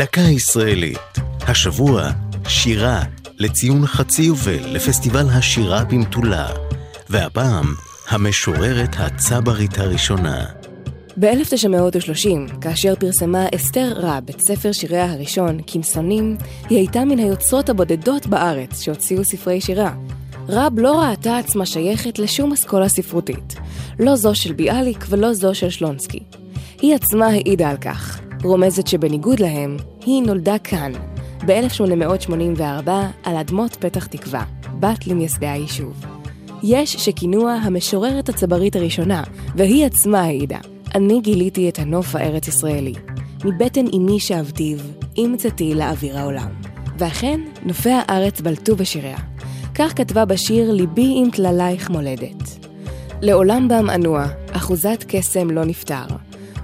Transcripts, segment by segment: דקה ישראלית. השבוע שירה לציון חצי יובל לפסטיבל השירה במטולה, והפעם המשוררת הצברית הראשונה. ב-1930, כאשר פרסמה אסתר רב את ספר שיריה הראשון, כמסונים, היא הייתה מן היוצרות הבודדות בארץ שהוציאו ספרי שירה. רב לא ראתה עצמה שייכת לשום אסכולה ספרותית, לא זו של ביאליק ולא זו של שלונסקי. היא עצמה העידה על כך, רומזת שבניגוד להם, היא נולדה כאן, ב-1884 על אדמות פתח תקווה, בת למייסדי היישוב. יש שכינוה המשוררת הצברית הראשונה, והיא עצמה העידה. אני גיליתי את הנוף הארץ ישראלי, מבטן אמי שאבדיב, אמצתי לאוויר העולם. ואכן, נופי הארץ בלטו בשיריה. כך כתבה בשיר ליבי עם תללייך מולדת. לעולם באמנוע, אחוזת קסם לא נפטר.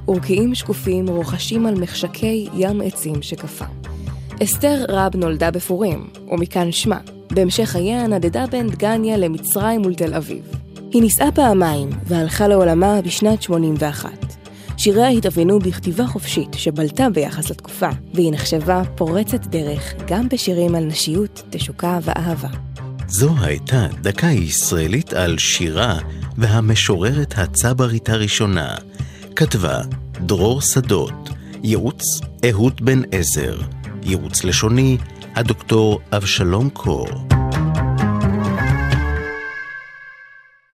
אורקיים שקופים רוחשים על מחשקי ים עצים שקפה. אסתר רב נולדה בפורים, ומכאן שמה. בהמשך חייה נדדה בין דגניה למצרים ולתל אביב. היא נישאה פעמיים והלכה לעולמה בשנת 81. שיריה התאבנו בכתיבה חופשית שבלטה ביחס לתקופה, והיא נחשבה פורצת דרך גם בשירים על נשיות, תשוקה ואהבה. זו הייתה דקה ישראלית על שירה והמשוררת הצברית הראשונה. כתבה דרור שדות, ייעוץ אהוד בן עזר, ייעוץ לשוני הדוקטור אברהם שלום כור.